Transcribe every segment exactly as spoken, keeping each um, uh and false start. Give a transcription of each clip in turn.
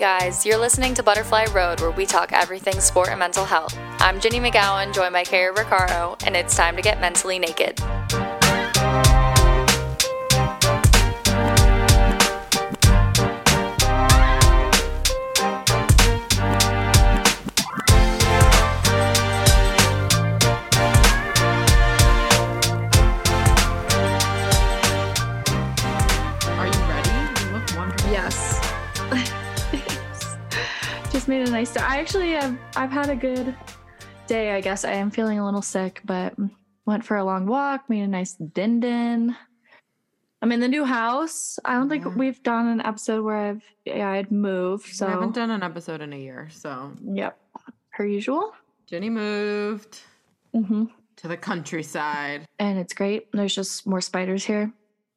Hey guys, you're listening to Butterfly Road, where we talk everything sport and mental health. I'm Jenny McGowan, joined by Cara Ricaro, and it's time to get mentally naked. Made a nice day. I actually have I've had a good day, I guess. I am feeling a little sick, but went for a long walk, made a nice din din. I'm in the new house. I don't yeah. think we've done an episode where I've yeah, I'd moved. So I haven't done an episode in a year. So yep. Per usual. Jenny moved mm-hmm. to the countryside. And it's great. There's just more spiders here.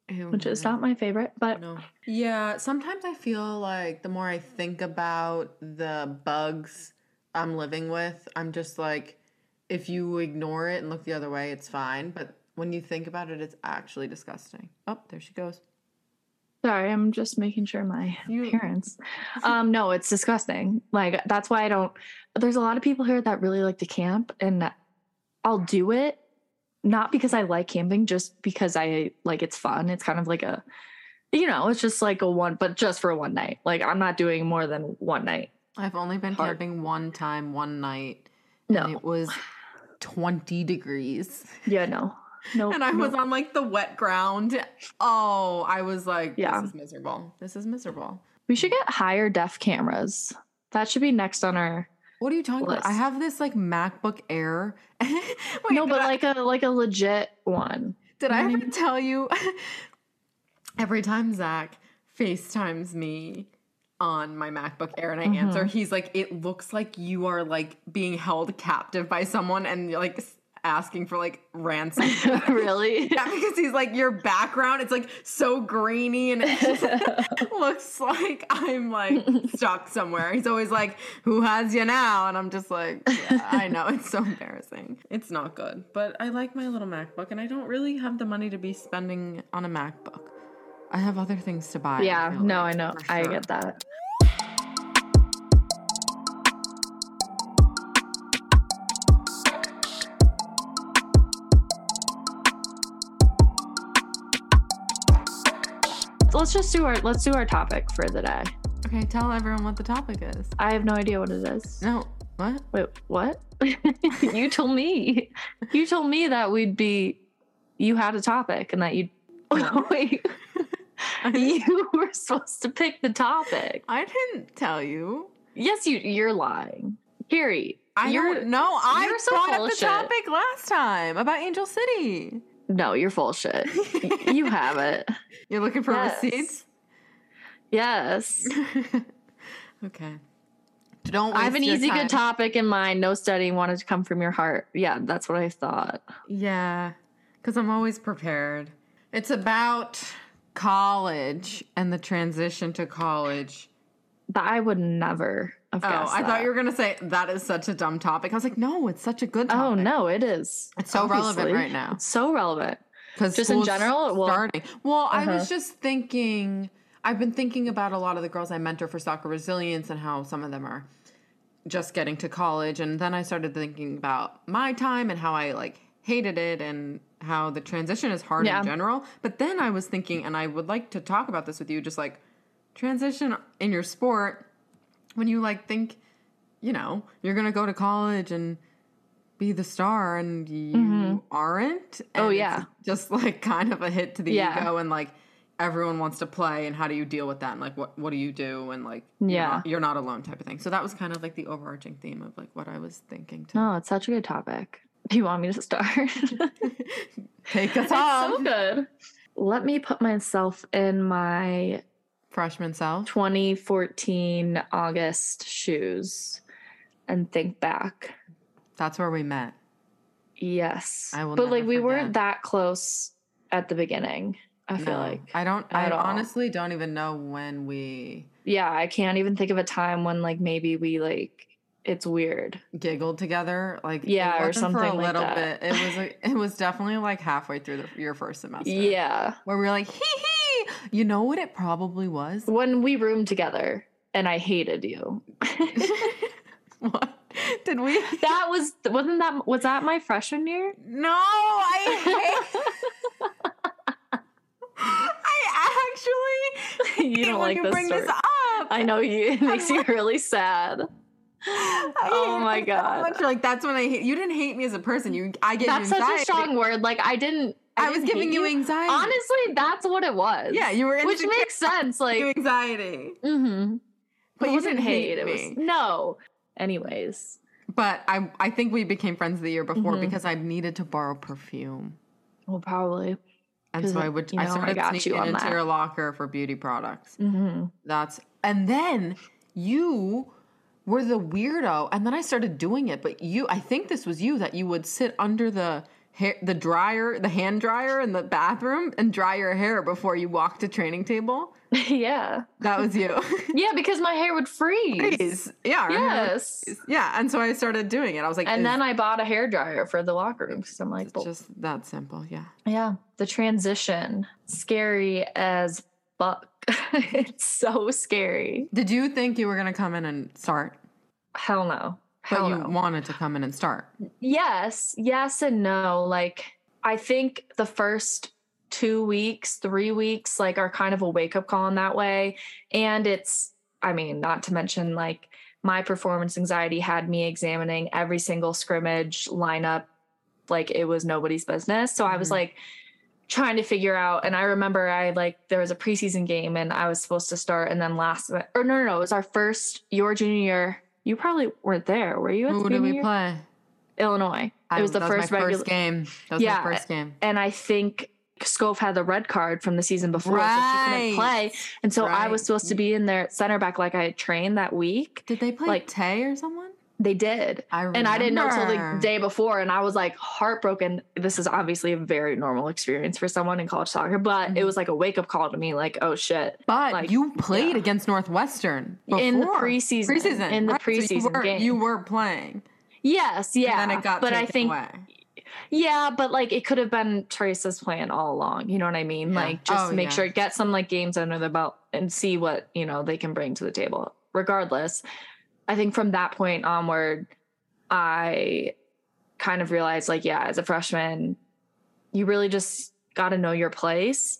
Ew, which is not my favorite, but no. Yeah, sometimes I feel like the more I think about the bugs I'm living with, I'm just like, if you ignore it and look the other way, it's fine. But when you think about it, it's actually disgusting. Oh, there she goes. Sorry, I'm just making sure my you. parents. Um, no, it's disgusting. Like, that's why I don't. There's a lot of people here that really like to camp, and I'll do it. Not because I like camping, just because I like it's fun. It's kind of like a, you know, it's just like a one, but just for one night. Like, I'm not doing more than one night. I've only been Hard. camping one time, one night. No. And it was twenty degrees. Yeah, no. No. And I no. was on like the wet ground. Oh, I was like, yeah. this is miserable. This is miserable. We should get higher def cameras. That should be next on our. What are you talking list. about? I have this like MacBook Air. Wait, no, but I, like a like a legit one. Did you I ever mean? tell you? Every time Zach FaceTimes me on my MacBook Air and I mm-hmm. answer, he's like, "It looks like you are like being held captive by someone and you're, like asking for like ransom." Really? Yeah, because he's like, your background, it's like so grainy and it just looks like I'm like stuck somewhere. He's always like, who has you now? And I'm just like, yeah, I know, it's so embarrassing. It's not good, but I like my little MacBook, and I don't really have the money to be spending on a MacBook. I have other things to buy. Yeah, I no, like, I know. Sure. I get that. Let's just do our let's do our topic for the day. Okay, tell everyone what the topic is. I have no idea what it is. No, what? Wait, what? You told me. You told me that we'd be. You had a topic, and that you. No. Wait. You were supposed to pick the topic. I didn't tell you. Yes, you. You're lying, Carrie. I you're no. I you're so brought up the shit. topic last time about Angel City. No, you're full of shit. You have it. You're looking for yes. receipts? Yes. Okay. Don't waste I have an easy, time. good topic in mind. No studying, wanted to come from your heart. Yeah, that's what I thought. Yeah, because I'm always prepared. It's about college and the transition to college. But I would never have guessed. Oh, I that. thought you were going to say, that is such a dumb topic. I was like, no, it's such a good topic. Oh, no, it is. It's so Obviously. relevant right now. It's so relevant. Because just in general, well, starting. Well, uh-huh. I was just thinking, I've been thinking about a lot of the girls I mentor for Soccer Resilience and how some of them are just getting to college. And then I started thinking about my time and how I, like, hated it and how the transition is hard yeah. in general. But then I was thinking, and I would like to talk about this with you, just, like, transition in your sport when you like think, you know, you're gonna go to college and be the star, and you mm-hmm. aren't. And oh yeah, it's just like kind of a hit to the yeah. ego, and like everyone wants to play, and how do you deal with that? And like what what do you do? And like yeah, you're not, you're not alone type of thing. So that was kind of like the overarching theme of like what I was thinking too. No, it's such a good topic. Do you want me to start? Take us off. So good. Let me put myself in my freshman self twenty fourteen August shoes and think back. That's where we met. Yes, I will. But like we forget. weren't that close at the beginning. I no, feel like I don't I all. honestly don't even know when we yeah I can't even think of a time when like maybe we like it's weird giggled together like yeah or something for a like little that. bit. It was like, it was definitely like halfway through the, your first semester yeah where we were like hee hee. You know what it probably was? When we roomed together. and I hated you. What? Did we? That was, wasn't that, was that my freshman year? No, I hate, I actually, you don't like this story. I know you, it makes you really sad. I oh my god! So like that's when I hate you. Didn't hate me as a person. You, I get that's anxiety. Such a strong word. Like I didn't. I, I didn't was giving you anxiety. Honestly, that's what it was. Yeah, you were, which makes sense. Like anxiety. Mm-hmm. But it you wasn't didn't hate. It was no. Anyways, but I, I think we became friends the year before mm-hmm. because I needed to borrow perfume. Well, probably. And so I would. You know, I started I sneaking into that. Your locker for beauty products. Mm-hmm. That's and then you. We're the weirdo, and then I started doing it. But you—I think this was you—that you would sit under the hair, the dryer, the hand dryer in the bathroom, and dry your hair before you walked to training table. Yeah, that was you. Yeah, because my hair would freeze. Freeze. Yeah. Yes. Freeze. Yeah, and so I started doing it. I was like, and then I bought a hair dryer for the locker room because I'm like, it's well, just that simple. Yeah. Yeah. The transition, scary as fuck. It's so scary. Did you think you were going to come in and start? Hell no. Hell but you no. wanted to come in and start. Yes. Yes and no. Like, I think the first two weeks, three weeks, like, are kind of a wake-up call in that way. And it's, I mean, not to mention, like, my performance anxiety had me examining every single scrimmage lineup like it was nobody's business. So mm-hmm. I was like, trying to figure out. And I remember I like, there was a preseason game and I was supposed to start. And then last, or no, no, no, it was our first, your junior year. You probably weren't there. Were you? Who did we year? play? Illinois. I, it was the that first, was my regular, first game. That was yeah, my first game. And I think Scoff had the red card from the season before. Right. So she couldn't play. And so right. I was supposed to be in there at center back. Like I had trained that week. Did they play like Tay or someone? They did. I and I didn't know till the day before. And I was like heartbroken. This is obviously a very normal experience for someone in college soccer, but mm-hmm. it was like a wake up call to me. Like, oh shit. But like, you played yeah. against Northwestern before. In the preseason. preseason. In the right. preseason so you were, game. You were playing. Yes. Yeah. And then it got but taken I think, away. Yeah. But like, it could have been Teresa's plan all along. You know what I mean? Yeah. Like just oh, make yeah. sure get some like games under their belt and see what, you know, they can bring to the table regardless. I think from that point onward, I kind of realized like, yeah, as a freshman, you really just got to know your place.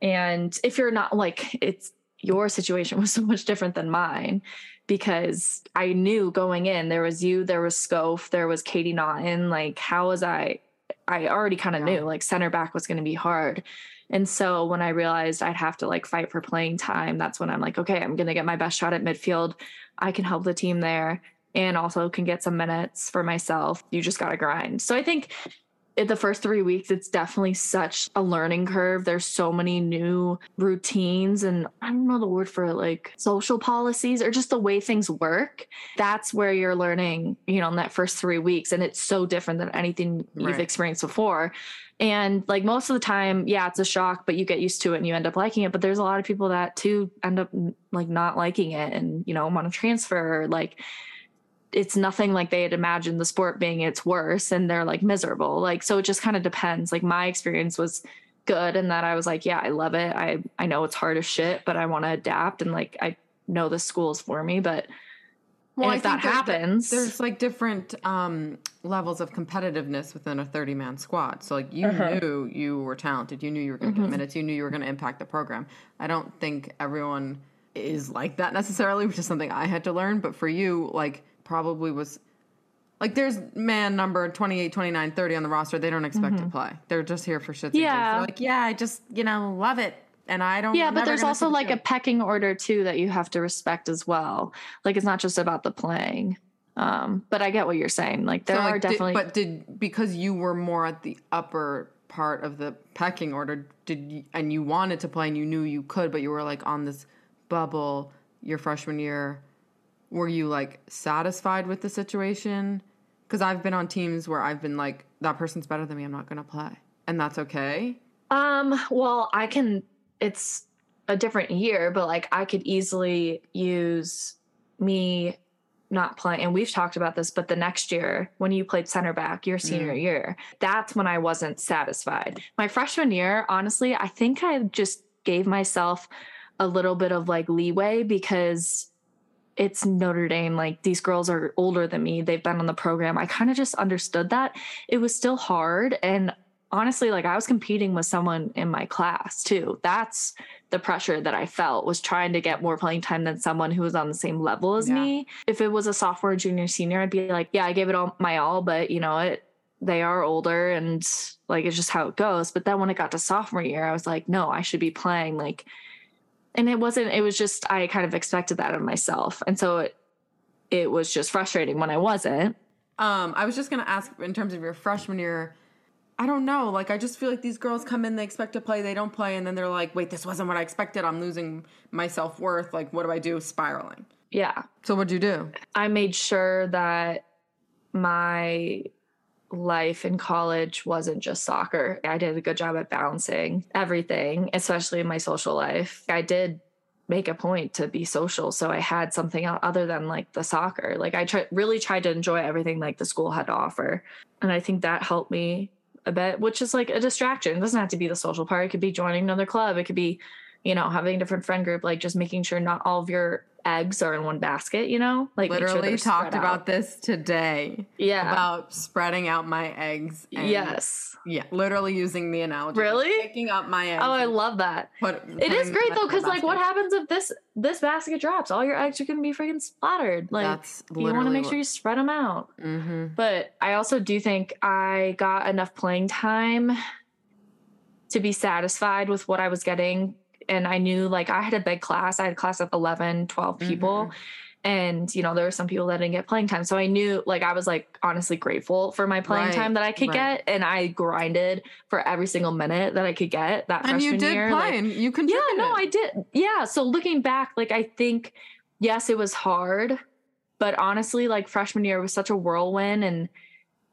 And if you're not like, it's your situation was so much different than mine because I knew going in, there was you, there was Scoff, there was Katie Naughton. Like, how was I, I already kind of yeah. knew like center back was going to be hard. And so when I realized I'd have to like fight for playing time, that's when I'm like, okay, I'm going to get my best shot at midfield. I can help the team there and also can get some minutes for myself. You just got to grind. So I think in the first three weeks, it's definitely such a learning curve. There's so many new routines and I don't know the word for it, like social policies or just the way things work. That's where you're learning, you know, in that first three weeks. And it's so different than anything you've right. experienced before. And like most of the time, yeah, it's a shock, but you get used to it and you end up liking it. But there's a lot of people that too end up like not liking it and, you know, want to transfer or like, it's nothing like they had imagined the sport being its worse and they're like miserable. Like, so it just kind of depends. Like my experience was good in that I was like, yeah, I love it. I, I know it's hard as shit, but I want to adapt. And like, I know the school's for me, but well, and if that happens, there's, there's like different um, levels of competitiveness within a thirty man squad. So like you uh-huh. knew you were talented, you knew you were going to mm-hmm. get minutes, you knew you were going to impact the program. I don't think everyone is like that necessarily, which is something I had to learn. But for you, like, probably was like there's man number twenty-eight, twenty-nine, thirty on the roster. They don't expect mm-hmm. to play. They're just here for shits and yeah. gigs. Like, yeah, I just, you know, love it. And I don't. Yeah, I'm but there's also like a pecking order too that you have to respect as well. Like it's not just about the playing. Um, but I get what you're saying. Like there so, like, are definitely. Did, but did because you were more at the upper part of the pecking order, did you, and you wanted to play and you knew you could, but you were like on this bubble your freshman year. Were you, like, satisfied with the situation? Because I've been on teams where I've been like, that person's better than me. I'm not going to play. And that's okay? Um, well, I can – it's a different year, but, like, I could easily use me not playing. And we've talked about this, but the next year when you played center back, your senior mm. year, that's when I wasn't satisfied. My freshman year, honestly, I think I just gave myself a little bit of, like, leeway because – it's Notre Dame. Like, these girls are older than me. They've been on the program. I kind of just understood that. It was still hard. And honestly, like, I was competing with someone in my class too. That's the pressure that I felt, was trying to get more playing time than someone who was on the same level as yeah. me. If it was a sophomore, junior, senior, I'd be like, yeah, I gave it all my all, but you know, it, they are older and like, it's just how it goes. But then when it got to sophomore year, I was like, no, I should be playing. Like, and it wasn't, it was just, I kind of expected that of myself. And so it, it was just frustrating when I wasn't. Um, I was just going to ask, in terms of your freshman year, I don't know. Like, I just feel like these girls come in, they expect to play, they don't play, and then they're like, wait, this wasn't what I expected. I'm losing my self-worth. Like, what do I do? Spiraling. Yeah. So what'd you do? I made sure that my life in college wasn't just soccer. I did a good job at balancing everything, especially in my social life. I did make a point to be social, so I had something other than like the soccer. Like, I try- really tried to enjoy everything like the school had to offer. And I think that helped me a bit, which is like a distraction. It doesn't have to be the social part. It could be joining another club. It could be, you know, having a different friend group, like just making sure not all of your eggs are in one basket, you know, like literally sure talked about this today. Yeah. About spreading out my eggs. And yes. Yeah. Literally using the analogy. Really? Like picking up my eggs. Oh, I love that. Put, it is great though. Cause like, what happens if this, this basket drops? All your eggs are going to be freaking splattered. Like, that's you want to make sure you spread them out. Mm-hmm. But I also do think I got enough playing time to be satisfied with what I was getting. And I knew, like, I had a big class. I had a class of eleven, twelve people. Mm-hmm. And, you know, there were some people that didn't get playing time. So I knew, like, I was, like, honestly grateful for my playing right, time that I could right. get. And I grinded for every single minute that I could get that and freshman year. And you did year. play. Like, and you contributed. Yeah, no, I did. Yeah. So looking back, like, I think, yes, it was hard. But honestly, like, freshman year was such a whirlwind. And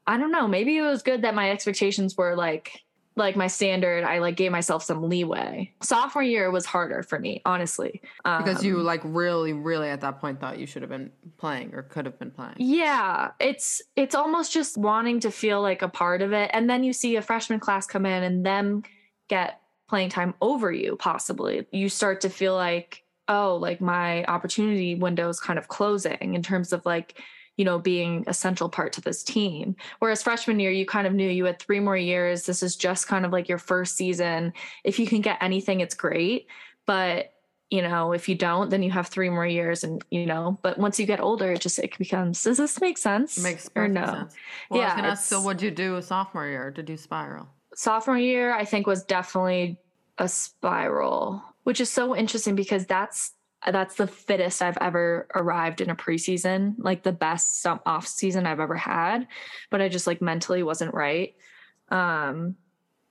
I don't know, maybe it was good that my expectations were, like, like my standard, I like gave myself some leeway. Sophomore year was harder for me, honestly. Um, because you like really, really at that point thought you should have been playing or could have been playing. Yeah. It's, it's almost just wanting to feel like a part of it. And then you see a freshman class come in and them get playing time over you, possibly. You start to feel like, oh, like my opportunity window is kind of closing in terms of like, you know, being a central part to this team. Whereas freshman year, you kind of knew you had three more years. This is just kind of like your first season. If you can get anything, it's great. But, you know, if you don't, then you have three more years. And, you know, but once you get older, it just, it becomes, does this make sense? It makes perfect or no? sense. Well, yeah, I was going to ask, so what'd you do sophomore year? Did you spiral? Sophomore year, I think, was definitely a spiral, which is so interesting because that's, that's the fittest I've ever arrived in a preseason, like the best off season I've ever had. But I just like mentally wasn't right. Um,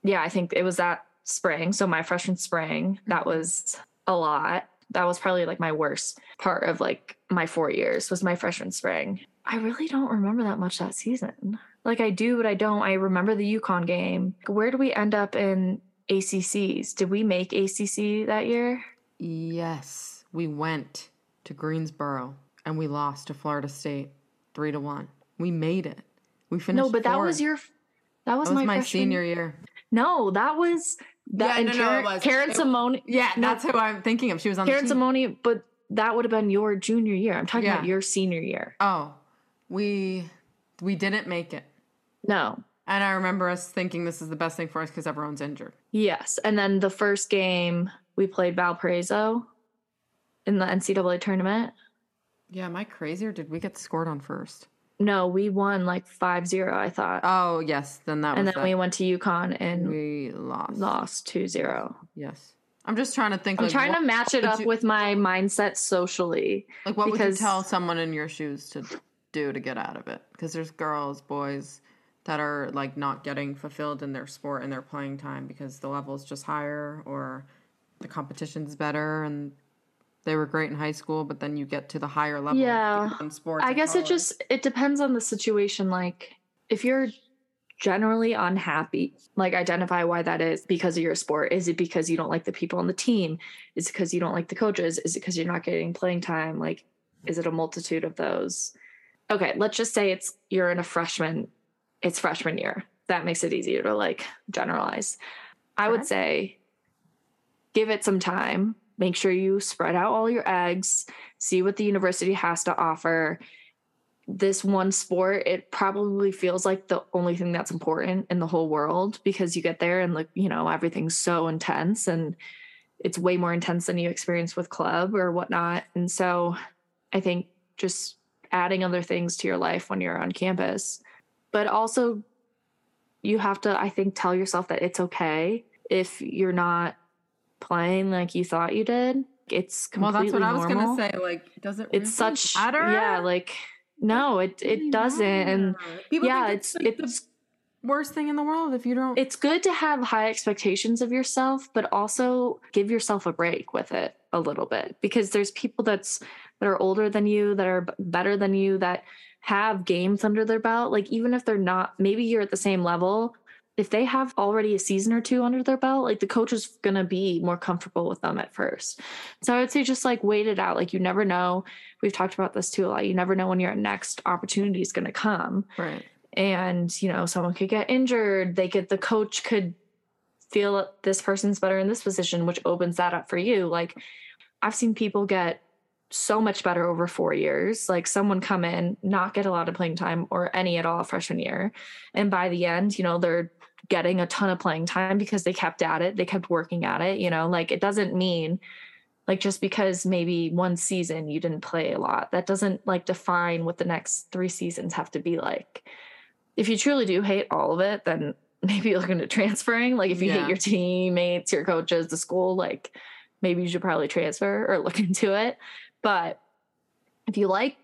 yeah, I think it was that spring. So my freshman spring, that was a lot. That was probably like my worst part of like my four years was my freshman spring. I really don't remember that much that season. Like I do, but I don't. I remember the UConn game. Where do we end up in A C Cs? Did we make A C C that year? Yes. We went to Greensboro and we lost to Florida State three to one. We made it. We finished. No, but fourth. that was your. That was, that was my, my senior year. No, that was that. Yeah, no, Karen, no, it was. Karen Simone. It, yeah, no, that's who I'm thinking of. She was on Karen the team. Simone, but that would have been your junior year. I'm talking yeah. about your senior year. Oh, we we didn't make it. No. And I remember us thinking this is the best thing for us because everyone's injured. Yes, and then the first game we played Valparaiso. In the N C double A tournament. Yeah, am I crazy or did we get scored on first? No, we won like five zero, I thought. Oh, yes. Then that and was And then that. we went to UConn and we lost. Lost two zero. Yes. I'm just trying to think. I'm like, trying what, to match it up you, with my mindset socially. Like what because, would you tell someone in your shoes to do to get out of it? Because there's girls, boys that are like not getting fulfilled in their sport and their playing time because the level's just higher or the competition's better and they were great in high school, but then you get to the higher level. Yeah. In sports I guess college. it just, it depends on the situation. Like if you're generally unhappy, like identify why that is because of your sport. Is it because you don't like the people on the team? Is it because you don't like the coaches? Is it because you're not getting playing time? Like, is it a multitude of those? Okay. Let's just say it's, you're in a freshman, it's freshman year. That makes it easier to like generalize. I would say give it some time. Make sure you spread out all your eggs, see what the university has to offer. This one sport, it probably feels like the only thing that's important in the whole world, because you get there and, like, you know, everything's so intense, and it's way more intense than you experience with club or whatnot. And so I think just adding other things to your life when you're on campus, but also you have to, I think, tell yourself that it's okay if you're not playing like you thought you did. It's completely normal. Well, that's what normal. I was going to say. Like, does it really it's such, matter? Yeah, like, no, it it doesn't. And people yeah, think it's, it's, like it's the worst thing in the world if you don't. It's good to have high expectations of yourself, but also give yourself a break with it a little bit, because there's people that's that are older than you, that are better than you, that have games under their belt. Like, even if they're not, maybe you're at the same level, if they have already a season or two under their belt, like, the coach is going to be more comfortable with them at first. So I would say just, like, wait it out. Like, you never know. We've talked about this too a lot. You never know when your next opportunity is going to come. Right. And, you know, someone could get injured. They could, the coach could feel this person's better in this position, which opens that up for you. Like, I've seen people get so much better over four years. Like, someone come in, not get a lot of playing time or any at all freshman year. And by the end, you know, they're getting a ton of playing time because they kept at it. They kept working at it, you know, like, it doesn't mean, like, just because maybe one season you didn't play a lot, that doesn't, like, define what the next three seasons have to be like. If you truly do hate all of it, then maybe look into transferring. Like, if you yeah. hate your teammates, your coaches, the school, like, maybe you should probably transfer or look into it. But if you like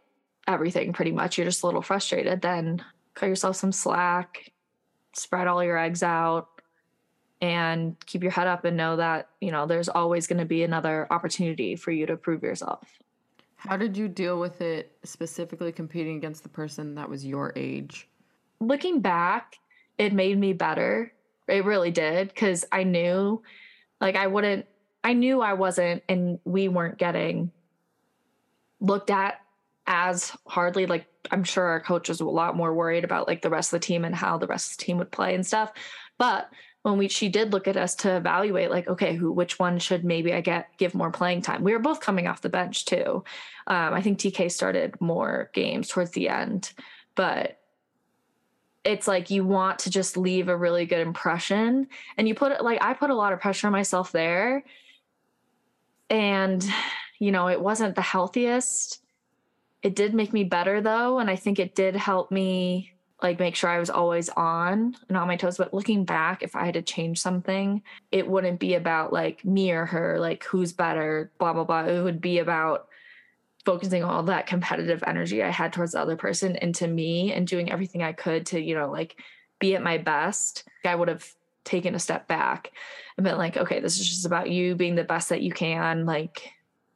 everything pretty much, you're just a little frustrated, then cut yourself some slack, spread all your eggs out, and keep your head up and know that, you know, there's always going to be another opportunity for you to prove yourself. How did you deal with it specifically competing against the person that was your age? Looking back, it made me better. It really did, because I knew, like, I wouldn't, I knew I wasn't, and we weren't getting looked at as hardly. Like, I'm sure our coach was a lot more worried about, like, the rest of the team and how the rest of the team would play and stuff. But when we, she did look at us to evaluate, like, okay, who, which one should maybe I get, give more playing time? We were both coming off the bench too. Um, I think T K started more games towards the end, but it's like, you want to just leave a really good impression, and you put it, like, I put a lot of pressure on myself there, and, you know, it wasn't the healthiest. It did make me better though. And I think it did help me, like, make sure I was always on and on my toes. But looking back, if I had to change something, it wouldn't be about, like, me or her, like, who's better, blah, blah, blah. It would be about focusing all that competitive energy I had towards the other person into me, and doing everything I could to, you know, like, be at my best. I would have taken a step back and been like, okay, this is just about you being the best that you can. Like,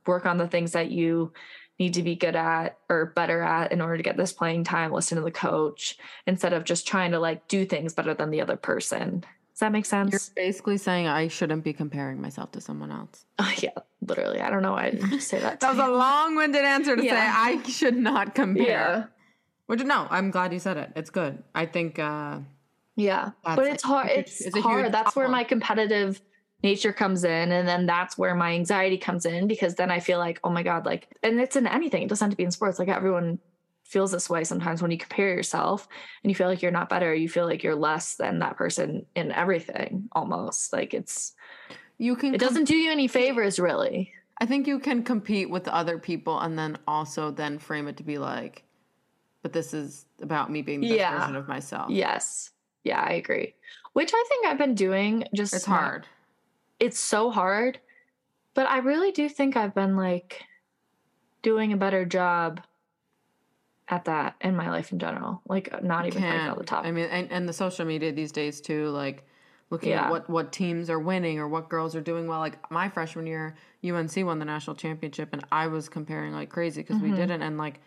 work on the things that you need to be good at or better at in order to get this playing time, listen to the coach, instead of just trying to, like, do things better than the other person. Does that make sense? You're basically saying I shouldn't be comparing myself to someone else. Oh, yeah, literally. I don't know why I didn't say that. That was a long-winded answer to yeah. say I should not compare. Yeah. Which, no, I'm glad you said it. It's good. I think, uh, yeah, but it's hard. It's, it's hard. That's problem. Where my competitive nature comes in, and then that's where my anxiety comes in, because then I feel like, oh my God, like, and it's in anything, it doesn't have to be in sports. Like, everyone feels this way sometimes when you compare yourself and you feel like you're not better, you feel like you're less than that person in everything almost. Like, it's, you can, it com- doesn't do you any favors really. I think you can compete with other people and then also then frame it to be like, but this is about me being the best yeah. version of myself. Yes. Yeah, I agree. Which I think I've been doing just, it's not- hard. It's so hard, but I really do think I've been, like, doing a better job at that in my life in general. Like, not even like all the top. I mean, and, and the social media these days too, like, looking yeah. at what, what teams are winning or what girls are doing well. Like, my freshman year, U N C won the national championship, and I was comparing like crazy because mm-hmm. we didn't. And, like,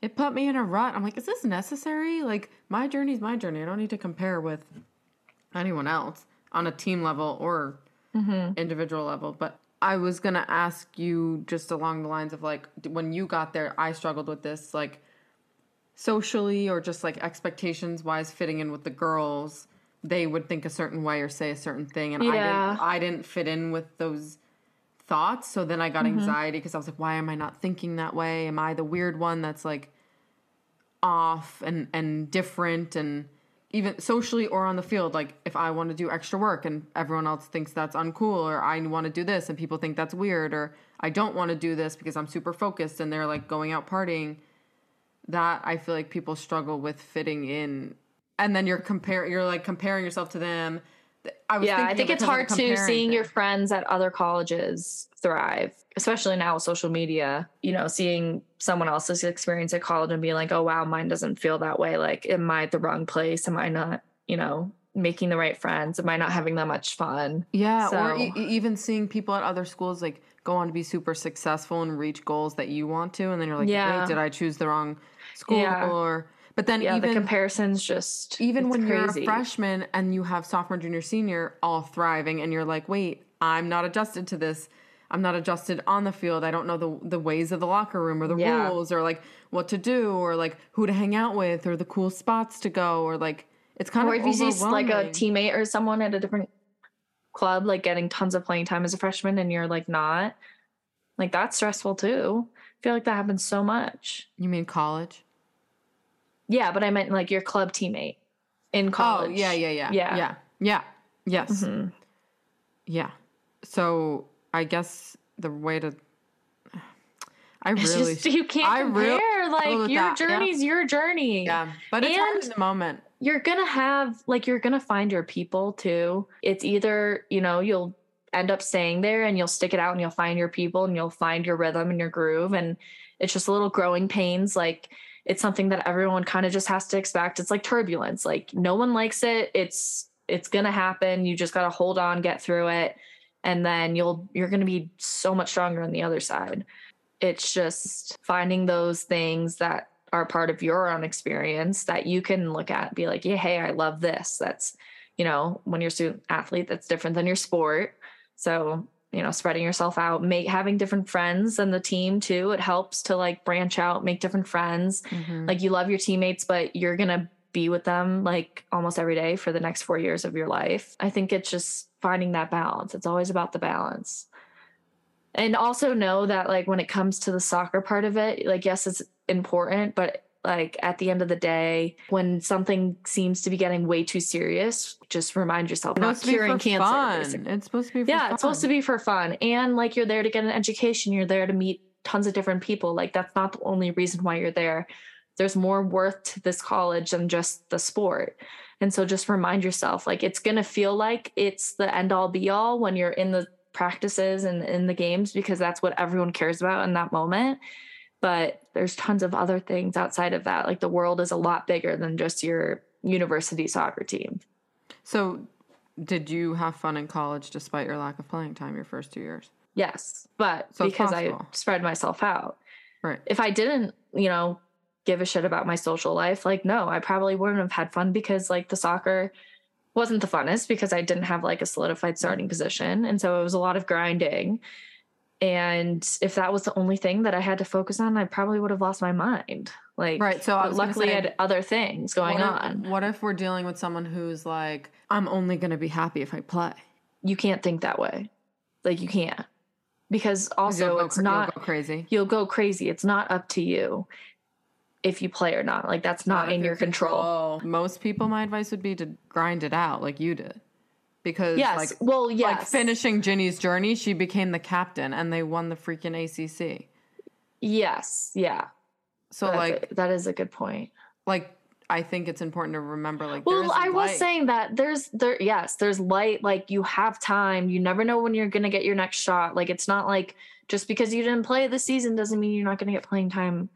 it put me in a rut. I'm like, is this necessary? Like, my journey's my journey. I don't need to compare with anyone else on a team level or Mm-hmm. individual level. But I was gonna ask you just along the lines of, like, when you got there, I struggled with this, like, socially or just, like, expectations wise, fitting in with the girls. They would think a certain way or say a certain thing, and yeah. I didn't I didn't fit in with those thoughts. So then I got mm-hmm. anxiety because I was like, why am I not thinking that way? Am I the weird one that's like off and, and different, and even socially or on the field? Like if I want to do extra work and everyone else thinks that's uncool, or I want to do this and people think that's weird, or I don't want to do this because I'm super focused and they're like going out partying, that I feel like people struggle with fitting in. And then you're compare, you're like comparing yourself to them. I was yeah, I think it's hard too, seeing them. Your friends at other colleges thrive, especially now with social media, you know, seeing someone else's experience at college and being like, oh, wow, mine doesn't feel that way. Like, am I at the wrong place? Am I not, you know, making the right friends? Am I not having that much fun? Yeah, so. Or e- even seeing people at other schools, like, go on to be super successful and reach goals that you want to. And then you're like, yeah. wait, did I choose the wrong school? Yeah. Or... But then yeah, even the comparisons just even when crazy. You're a freshman and you have sophomore, junior, senior all thriving, and you're like, wait, I'm not adjusted to this. I'm not adjusted on the field. I don't know the the ways of the locker room or the yeah. rules, or like what to do, or like who to hang out with, or the cool spots to go, or like it's kind or of overwhelming. Or if you see like a teammate or someone at a different club like getting tons of playing time as a freshman, and you're like not, like that's stressful too. I feel like that happens so much. You mean college? Yeah, but I meant like your club teammate in college. Oh, yeah, yeah, yeah. Yeah. Yeah. Yeah. Yes. Mm-hmm. Yeah. So I guess the way to I really just, you can't I compare really like your that. Journey's yeah. your journey. Yeah. But it's and hard in the moment. You're gonna have like you're gonna find your people too. It's either, you know, you'll end up staying there and you'll stick it out and you'll find your people and you'll find your rhythm and your groove, and it's just little growing pains. Like it's something that everyone kind of just has to expect. It's like turbulence. Like no one likes it. It's, it's going to happen. You just got to hold on, get through it. And then you'll, you're going to be so much stronger on the other side. It's just finding those things that are part of your own experience that you can look at and be like, yeah, hey, I love this. That's, you know, when you're a student athlete, that's different than your sport. So, you know, spreading yourself out, make, having different friends and the team too. It helps to like branch out, make different friends. Mm-hmm. Like you love your teammates, but you're going to be with them like almost every day for the next four years of your life. I think it's just finding that balance. It's always about the balance. And also know that like when it comes to the soccer part of it, like, yes, it's important, but like at the end of the day, when something seems to be getting way too serious, just remind yourself, not curing cancer. It's supposed to be for fun. Yeah, it's supposed to be for fun. And like you're there to get an education. You're there to meet tons of different people. Like that's not the only reason why you're there. There's more worth to this college than just the sport. And so just remind yourself, like it's going to feel like it's the end all be all when you're in the practices and in the games, because that's what everyone cares about in that moment. But there's tons of other things outside of that. Like the world is a lot bigger than just your university soccer team. So did you have fun in college despite your lack of playing time your first two years? Yes, but so because I spread myself out. Right. If I didn't, you know, give a shit about my social life, like, no, I probably wouldn't have had fun, because like the soccer wasn't the funnest because I didn't have like a solidified starting position. And so it was a lot of grinding. And if that was the only thing that I had to focus on, I probably would have lost my mind. Like, right. So I was luckily say, I had other things going what if, on. What if we're dealing with someone who's like, I'm only going to be happy if I play? You can't think that way. Like you can't, because also it's cr- not you'll go crazy. You'll go crazy. It's not up to you if you play or not. Like that's not, not in your control. control. Most people, my advice would be to grind it out like you did. Because yes. like, well, yes. like finishing Ginny's journey, she became the captain and they won the freaking A C C. Yes. Yeah. So That's like, a, that is a good point. Like, I think it's important to remember, like, well, I was light. saying that there's there. Yes. There's light. Like you have time. You never know when you're going to get your next shot. Like, it's not like just because you didn't play this season doesn't mean you're not going to get playing time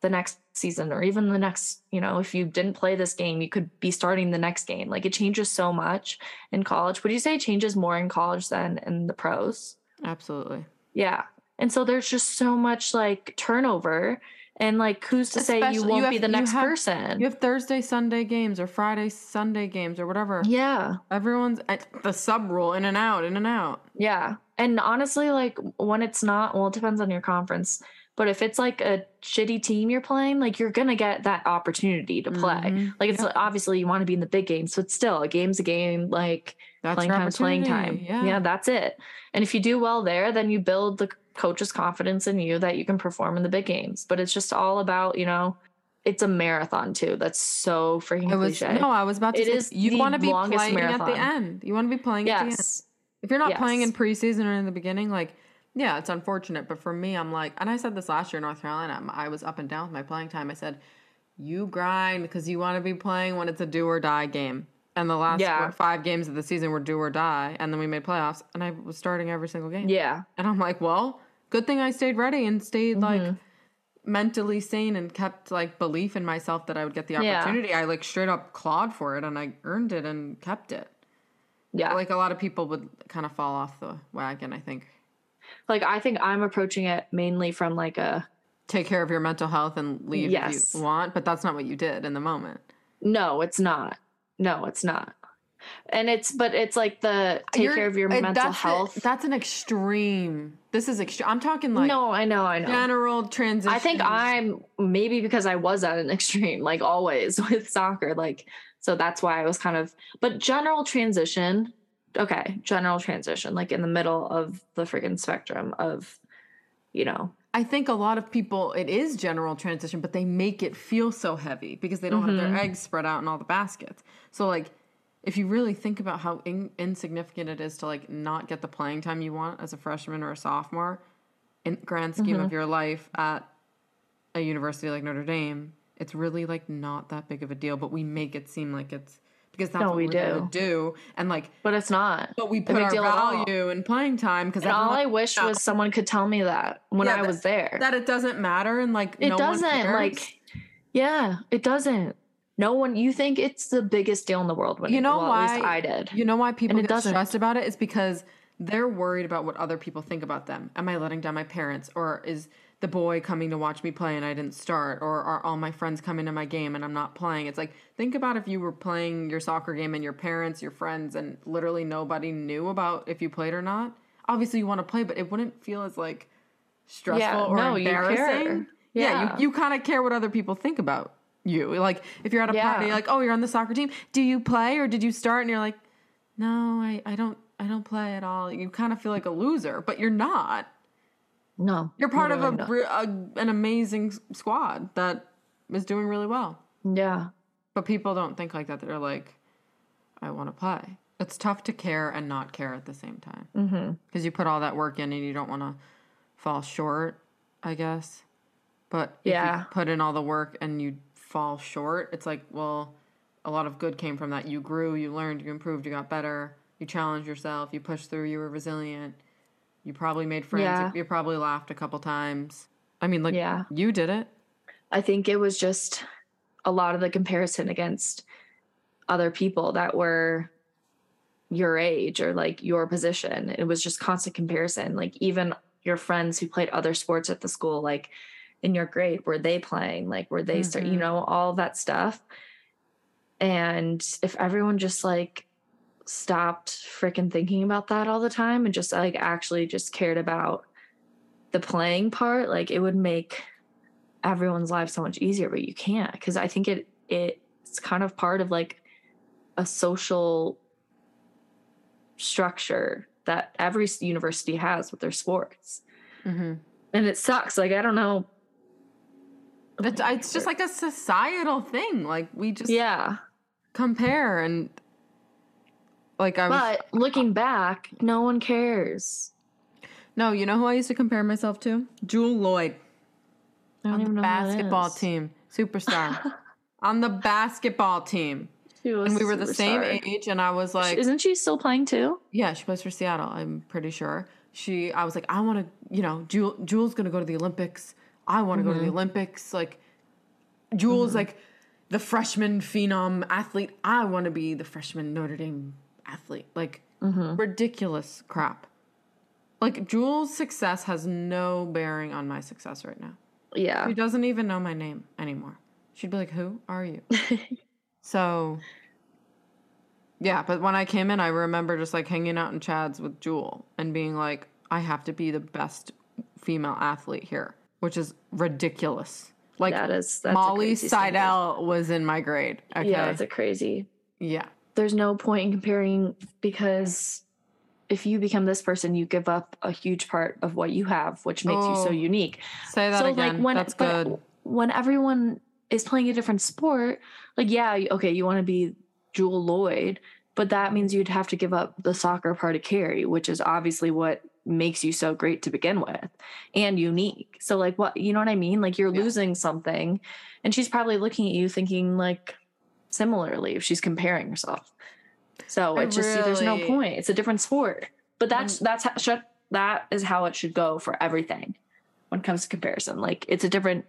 the next season, or even the next, you know, if you didn't play this game, you could be starting the next game. Like it changes so much in college. Would you say it changes more in college than in the pros? Absolutely. Yeah. And so there's just so much like turnover, and like, who's to Especially, say you won't you have, be the next you have, person? You have Thursday, Sunday games, or Friday, Sunday games, or whatever. Yeah. Everyone's at the sub rule, in and out, in and out. Yeah. And honestly, like when it's not, well, it depends on your conference. But if it's like a shitty team you're playing, like you're going to get that opportunity to play. Mm-hmm. Like it's yeah. like, obviously you want to be in the big games, so it's still a game's a game. Like That's playing time is playing time. Yeah. yeah, that's it. And if you do well there, then you build the coach's confidence in you that you can perform in the big games. But it's just all about, you know, it's a marathon too. That's so freaking was, cliche. No, I was about to it say, is you want to be playing marathon. At the end. You want to be playing yes. at the end. If you're not yes. playing in preseason or in the beginning, like, yeah, it's unfortunate. But for me, I'm like, and I said this last year in North Carolina, I was up and down with my playing time. I said, you grind because you want to be playing when it's a do or die game. And the last yeah. four, five games of the season were do or die. And then we made playoffs. And I was starting every single game. Yeah. And I'm like, well, good thing I stayed ready and stayed, mm-hmm. like, mentally sane and kept, like, belief in myself that I would get the opportunity. Yeah. I, like, straight up clawed for it. And I earned it and kept it. Yeah. Like, a lot of people would kind of fall off the wagon, I think. Like, I think I'm approaching it mainly from, like, a... take care of your mental health and leave yes. if you want. But that's not what you did in the moment. No, it's not. No, it's not. And it's, but it's like the take You're, care of your mental that's health. A, that's an extreme. This is extreme. I'm talking like. No, I know, I know. General transition. I think I'm, maybe because I was at an extreme, like always with soccer. Like, so that's why I was kind of, but general transition. Okay. General transition, like in the middle of the freaking spectrum of, you know. I think a lot of people, it is general transition, but they make it feel so heavy because they don't mm-hmm. have their eggs spread out in all the baskets. So, like, if you really think about how in- insignificant it is to, like, not get the playing time you want as a freshman or a sophomore, in the grand scheme mm-hmm. of your life at a university like Notre Dame, it's really, like, not that big of a deal. But we make it seem like it's because that's no, what we do. do. And, like, but it's not. But we put our value in playing time. Because all I wish out. was someone could tell me that when yeah, I that, was there. That it doesn't matter and, like, it no doesn't. One cares. Like, yeah, it doesn't. No one, you think it's the biggest deal in the world when you know it, well, why, at least I did. You know why people get doesn't. stressed about it? It's because they're worried about what other people think about them. Am I letting down my parents? Or is the boy coming to watch me play and I didn't start? Or are all my friends coming to my game and I'm not playing? It's like, think about if you were playing your soccer game and your parents, your friends, and literally nobody knew about if you played or not. Obviously you want to play, but it wouldn't feel as like stressful yeah, or no, embarrassing. You care. Yeah, yeah, you, you kind of care what other people think about you. Like, if you're at a yeah. party, like, oh, you're on the soccer team. Do you play or did you start? And you're like, no, I, I don't I don't play at all. You kind of feel like a loser, but you're not. No. You're part no, of a, a an amazing squad that is doing really well. Yeah. But people don't think like that. They're like, I want to play. It's tough to care and not care at the same time. Mm-hmm. Because you put all that work in and you don't want to fall short, I guess. But yeah. if you put in all the work and you fall short, it's like, well, a lot of good came from that. You grew, you learned, you improved, you got better, you challenged yourself, you pushed through, you were resilient, you probably made friends, yeah. you probably laughed a couple times. I mean, like, yeah. you did it. I think it was just a lot of the comparison against other people that were your age or, like, your position. It was just constant comparison. Like, even your friends who played other sports at the school, like, in your grade, were they playing? Like, were they mm-hmm. start, you know, all that stuff. And if everyone just, like, stopped freaking thinking about that all the time and just, like, actually just cared about the playing part, like, it would make everyone's life so much easier. But you can't, because I think it it's kind of part of, like, a social structure that every university has with their sports. Mm-hmm. And it sucks. Like, I don't know. That's, it's just like a societal thing. Like, we just yeah compare and, like, I was. But looking back, no one cares. No, you know who I used to compare myself to? Jewell Loyd. I don't even know who that is. On the basketball team. Superstar. On the basketball team. She was and we were the same age, and I was like, isn't she still playing too? Yeah, she plays for Seattle, I'm pretty sure. She, I was like, I want to, you know, Jewel, Jewel's going to go to the Olympics. I want to mm-hmm. go to the Olympics. Like, Jewel's mm-hmm. like the freshman phenom athlete. I want to be the freshman Notre Dame athlete. Like, mm-hmm. ridiculous crap. Like, Jewel's success has no bearing on my success right now. Yeah. She doesn't even know my name anymore. She'd be like, who are you? So, yeah, but when I came in, I remember just, like, hanging out in Chad's with Jewel and being like, I have to be the best female athlete here, which is ridiculous. Like, that is, that's Molly Seidel was in my grade. Okay? Yeah, that's a crazy. Yeah. there's no point in comparing, because if you become this person, you give up a huge part of what you have, which makes oh, you so unique. Say that so again. Like when, That's good. When everyone is playing a different sport, like, yeah, okay, you want to be Jewell Loyd, but that means you'd have to give up the soccer part of Carrie, which is obviously what makes you so great to begin with and unique. So like, what, you know what I mean? Like you're yeah. losing something, and she's probably looking at you thinking like similarly if she's comparing herself. So it's just, really, there's no point. It's a different sport. But that's, that's how, sh- that is how it should go for everything when it comes to comparison. Like, it's a different,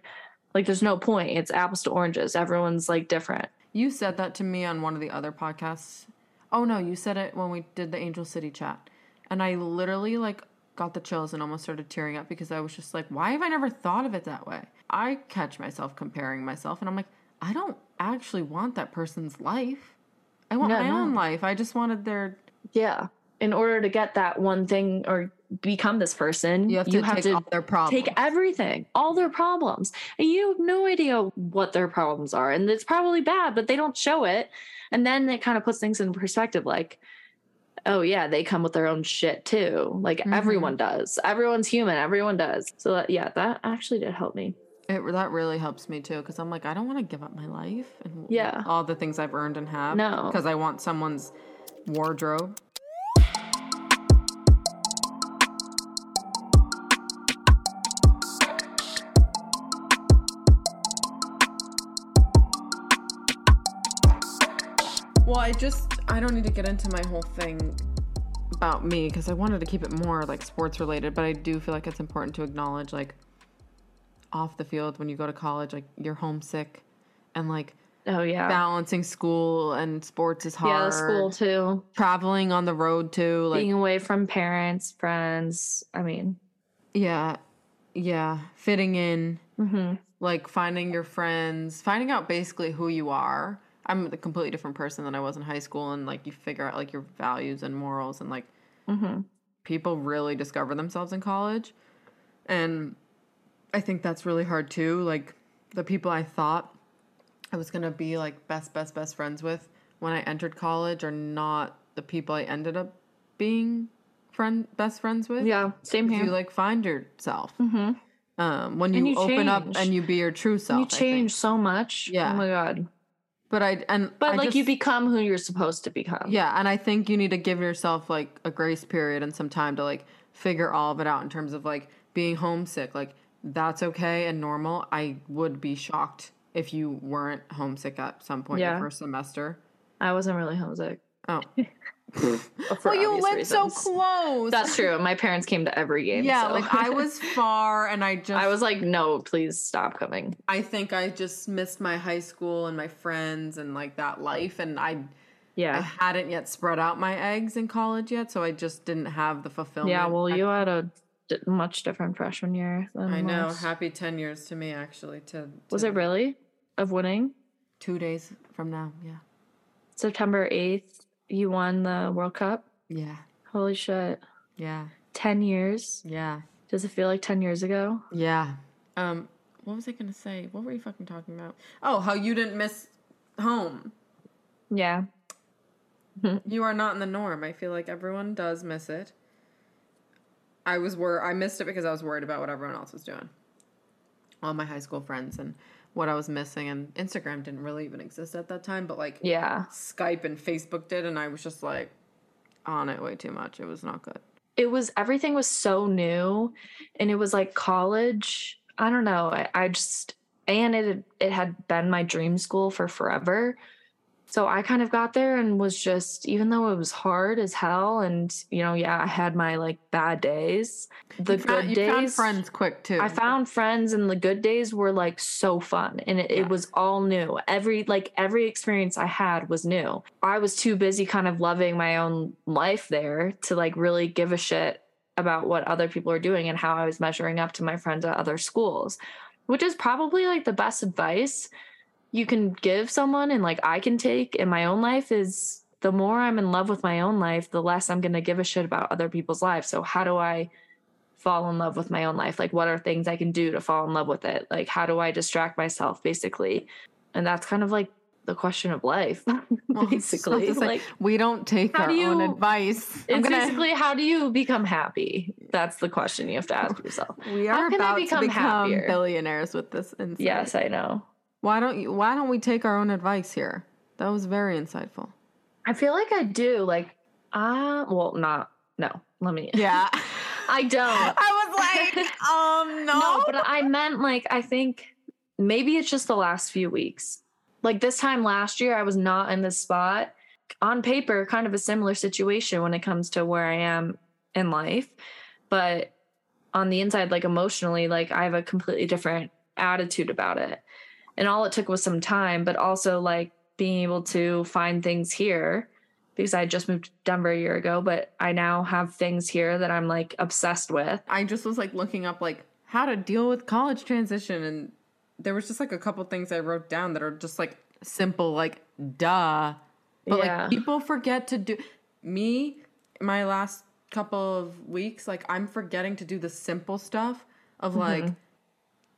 like, there's no point. It's apples to oranges. Everyone's, like, different. You said that to me on one of the other podcasts. Oh, no, you said it when we did the Angel City chat. And I literally, like, got the chills and almost started tearing up because I was just like, why have I never thought of it that way? I catch myself comparing myself, and I'm like, I don't actually want that person's life. I want no, my no. own life. I just wanted their... Yeah. In order to get that one thing or become this person, you have to, you have take, to all their problems. Take everything, all their problems. And you have no idea what their problems are. And it's probably bad, but they don't show it. And then it kind of puts things in perspective, like, oh, yeah, they come with their own shit, too. Like, mm-hmm. everyone does. Everyone's human. Everyone does. So, that, yeah, that actually did help me. It, that really helps me, too, because I'm like, I don't want to give up my life and yeah. all the things I've earned and have. No. Because I want someone's wardrobe. Well, I just, I don't need to get into my whole thing about me, because I wanted to keep it more, like, sports-related, but I do feel like it's important to acknowledge, like, off the field when you go to college, like, you're homesick, and like oh yeah balancing school and sports is hard. Yeah, school too, traveling on the road too, like being away from parents, friends, I mean yeah yeah fitting in, mm-hmm. like finding your friends, finding out basically who you are. I'm a completely different person than I was in high school, and like you figure out like your values and morals, and like mm-hmm. people really discover themselves in college. And I think that's really hard too. Like the people I thought I was going to be like best, best, best friends with when I entered college are not the people I ended up being friend, best friends with. Yeah. Same here. You like find yourself. Mm-hmm. Um, when you, you open change. up and you be your true self. You change so much. Yeah. Oh my God. But I, and but I like just, you become who you're supposed to become. Yeah. And I think you need to give yourself like a grace period and some time to like figure all of it out in terms of like being homesick. Like, that's okay and normal. I would be shocked if you weren't homesick at some point yeah. in your first semester. I wasn't really homesick. Oh. Well, you lived reasons. So close. That's true. My parents came to every game. Yeah, so. Like, I was far, and I just... I was like, no, please stop coming. I think I just missed my high school and my friends and, like, that life, and I... Yeah. I hadn't yet spread out my eggs in college yet, so I just didn't have the fulfillment. Yeah, well, you had a... much different freshman year than I know. Most. Happy ten years to me, actually. To, to was it really of winning? Two days from now, yeah. September eighth, you won the World Cup. Yeah. Holy shit. Yeah. Ten years. Yeah. Does it feel like ten years ago? Yeah. Um. What was I gonna say? What were you fucking talking about? Oh, how you didn't miss home. Yeah. You are not in the norm. I feel like everyone does miss it. I was wor- I missed it because I was worried about what everyone else was doing. All my high school friends and what I was missing. And Instagram didn't really even exist at that time. But, like, yeah. Skype and Facebook did. And I was just, like, on it way too much. It was not good. It was – everything was so new. And it was, like, college. I don't know. I, I just – and it it had been my dream school for forever. So I kind of got there and was just, even though it was hard as hell, and, you know, yeah, I had my, like, bad days. The you found, good days. You found friends quick, too. I found friends, and the good days were, like, so fun. And it, yeah. it was all new. Every, like, every experience I had was new. I was too busy kind of loving my own life there to, like, really give a shit about what other people are doing and how I was measuring up to my friends at other schools, which is probably, like, the best advice you can give someone, and like I can take in my own life, is the more I'm in love with my own life, the less I'm going to give a shit about other people's lives. So how do I fall in love with my own life? Like, what are things I can do to fall in love with it? Like, how do I distract myself, basically? And that's kind of like the question of life, basically. Oh, like, we don't take our do you, own advice. It's I'm gonna, basically, how do you become happy? That's the question you have to ask yourself. We are how can about I become to become happier? Billionaires with this insight. Yes, I know. Why don't you? Why don't we take our own advice here? That was very insightful. I feel like I do. Like, uh, well, not, no, let me. Yeah. I don't. I was like, um, no. No, but I meant like, I think maybe it's just the last few weeks. Like this time last year, I was not in this spot. On paper, kind of a similar situation when it comes to where I am in life. But on the inside, like emotionally, like I have a completely different attitude about it. And all it took was some time, but also like being able to find things here because I just moved to Denver a year ago, but I now have things here that I'm like obsessed with. I just was like looking up like how to deal with college transition. And there was just like a couple things I wrote down that are just like simple, like duh. But yeah. like people forget to do me, my last couple of weeks, like I'm forgetting to do the simple stuff of like mm-hmm.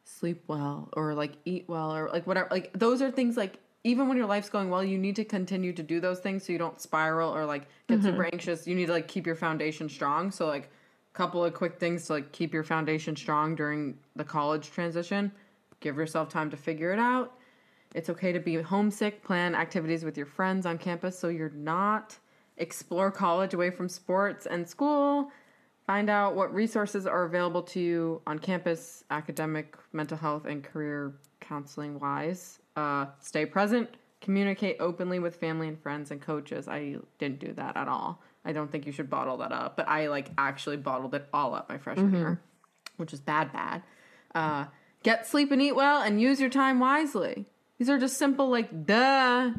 sleep well or like eat well or like whatever. Like those are things like even when your life's going well, you need to continue to do those things so you don't spiral or like get mm-hmm. super anxious. You need to like keep your foundation strong. So like a couple of quick things to like keep your foundation strong during the college transition. Give yourself time to figure it out. It's okay to be homesick. Plan activities with your friends on campus so you're not. Explore college away from sports and school. Find out what resources are available to you on campus, academic, mental health, and career counseling wise. Uh, stay present. Communicate openly with family and friends and coaches. I didn't do that at all. I don't think you should bottle that up, but I like actually bottled it all up my freshman mm-hmm. year, which is bad, bad. Uh, Get sleep and eat well and use your time wisely. These are just simple, like, duh.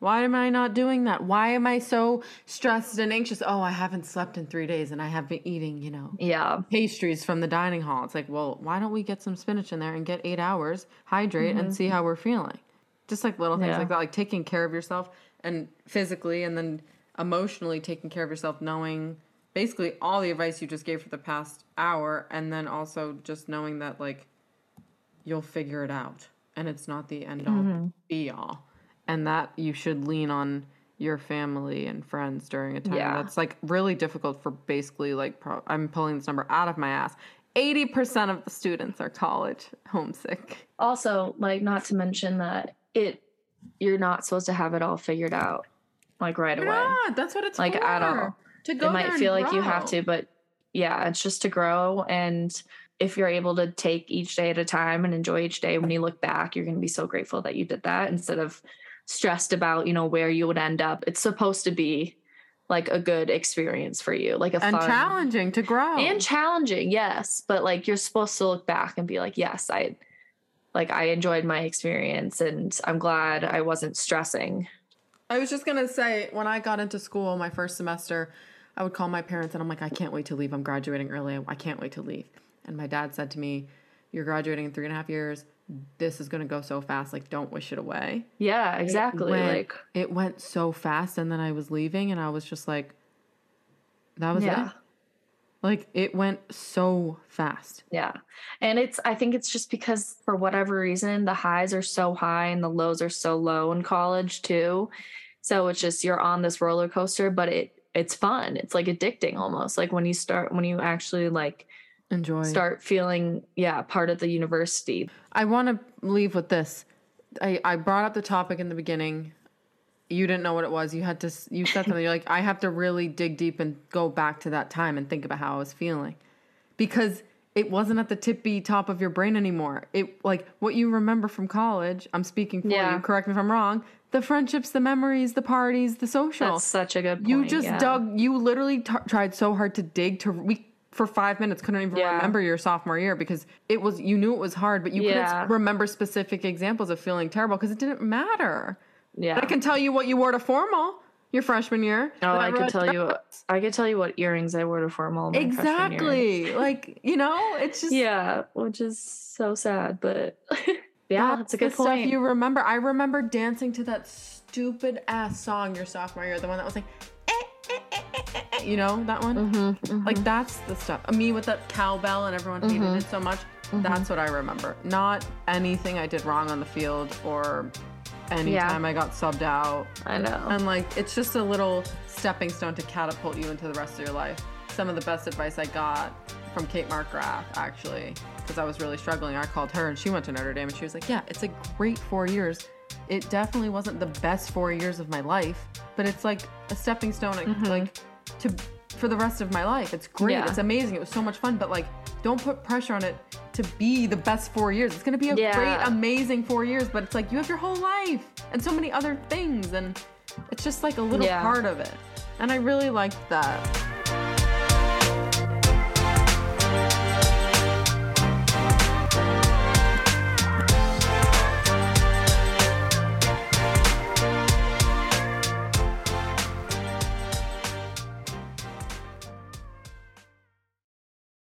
Why am I not doing that? Why am I so stressed and anxious? Oh, I haven't slept in three days and I have been eating, you know, yeah, pastries from the dining hall. It's like, well, why don't we get some spinach in there and get eight hours, hydrate, mm-hmm. and see how we're feeling? Just like little things yeah. like that, like taking care of yourself and physically and then emotionally taking care of yourself, knowing basically all the advice you just gave for the past hour. And then also just knowing that, like, you'll figure it out. And it's not the end all mm-hmm. be all. And that you should lean on your family and friends during a time yeah. that's like really difficult for basically like, pro- I'm pulling this number out of my ass. eighty percent of the students are college homesick. Also, like, not to mention that it, you're not supposed to have it all figured out like right you're away. Yeah, that's what it's like for, at all. To go it might feel like grow. You have to, but yeah, it's just to grow. And if you're able to take each day at a time and enjoy each day, when you look back, you're going to be so grateful that you did that instead of stressed about, you know, where you would end up. It's supposed to be like a good experience for you, like a and fun and challenging to grow and challenging. Yes. But like, you're supposed to look back and be like, yes, I like, I enjoyed my experience and I'm glad I wasn't stressing. I was just going to say, when I got into school, my first semester, I would call my parents and I'm like, I can't wait to leave. I'm graduating early. I can't wait to leave. And my dad said to me, you're graduating in three and a half years. This is going to go so fast. Like, don't wish it away. Yeah, exactly. It went, like it went so fast. And then I was leaving and I was just like, that was yeah. it. Like it went so fast. Yeah. And it's, I think it's just because for whatever reason, the highs are so high and the lows are so low in college too. So it's just, you're on this roller coaster, but it, it's fun. It's like addicting almost. Like when you start, when you actually like, enjoy. Start feeling, yeah, part of the university. I want to leave with this. I, I brought up the topic in the beginning. You didn't know what it was. You had to, you said something. You're like, I have to really dig deep and go back to that time and think about how I was feeling. Because it wasn't at the tippy top of your brain anymore. It, like, what you remember from college, I'm speaking for yeah. you, correct me if I'm wrong, the friendships, the memories, the parties, the social. That's such a good point. You just yeah. dug, you literally t- tried so hard to dig to, we for five minutes, couldn't even yeah. remember your sophomore year because it was, you knew it was hard, but you yeah. couldn't remember specific examples of feeling terrible because it didn't matter. Yeah. But I can tell you what you wore to formal your freshman year. Oh, I could tell you, I could tell you what earrings I wore to formal. My exactly. Year. Like, you know, it's just, yeah, which is so sad, but yeah, that's, that's a good point. Stuff you remember. I remember dancing to that stupid ass song your sophomore year, the one that was like, you know, that one mm-hmm, mm-hmm. like that's the stuff me with that cowbell and everyone hated mm-hmm. it so much mm-hmm. That's what I remember, not anything I did wrong on the field or anytime yeah. I got subbed out. I know. And like, it's just a little stepping stone to catapult you into the rest of your life. Some of the best advice I got from Kate Markgraf, actually, because I was really struggling. I called her and she went to Notre Dame and she was like, yeah, it's a great four years. It definitely wasn't the best four years of my life, but it's like a stepping stone, mm-hmm. like to for the rest of my life. It's great. Yeah. It's amazing. It was so much fun, but like, don't put pressure on it to be the best four years. It's going to be a yeah. great, amazing four years, but it's like you have your whole life and so many other things. And it's just like a little yeah. part of it. And I really liked that.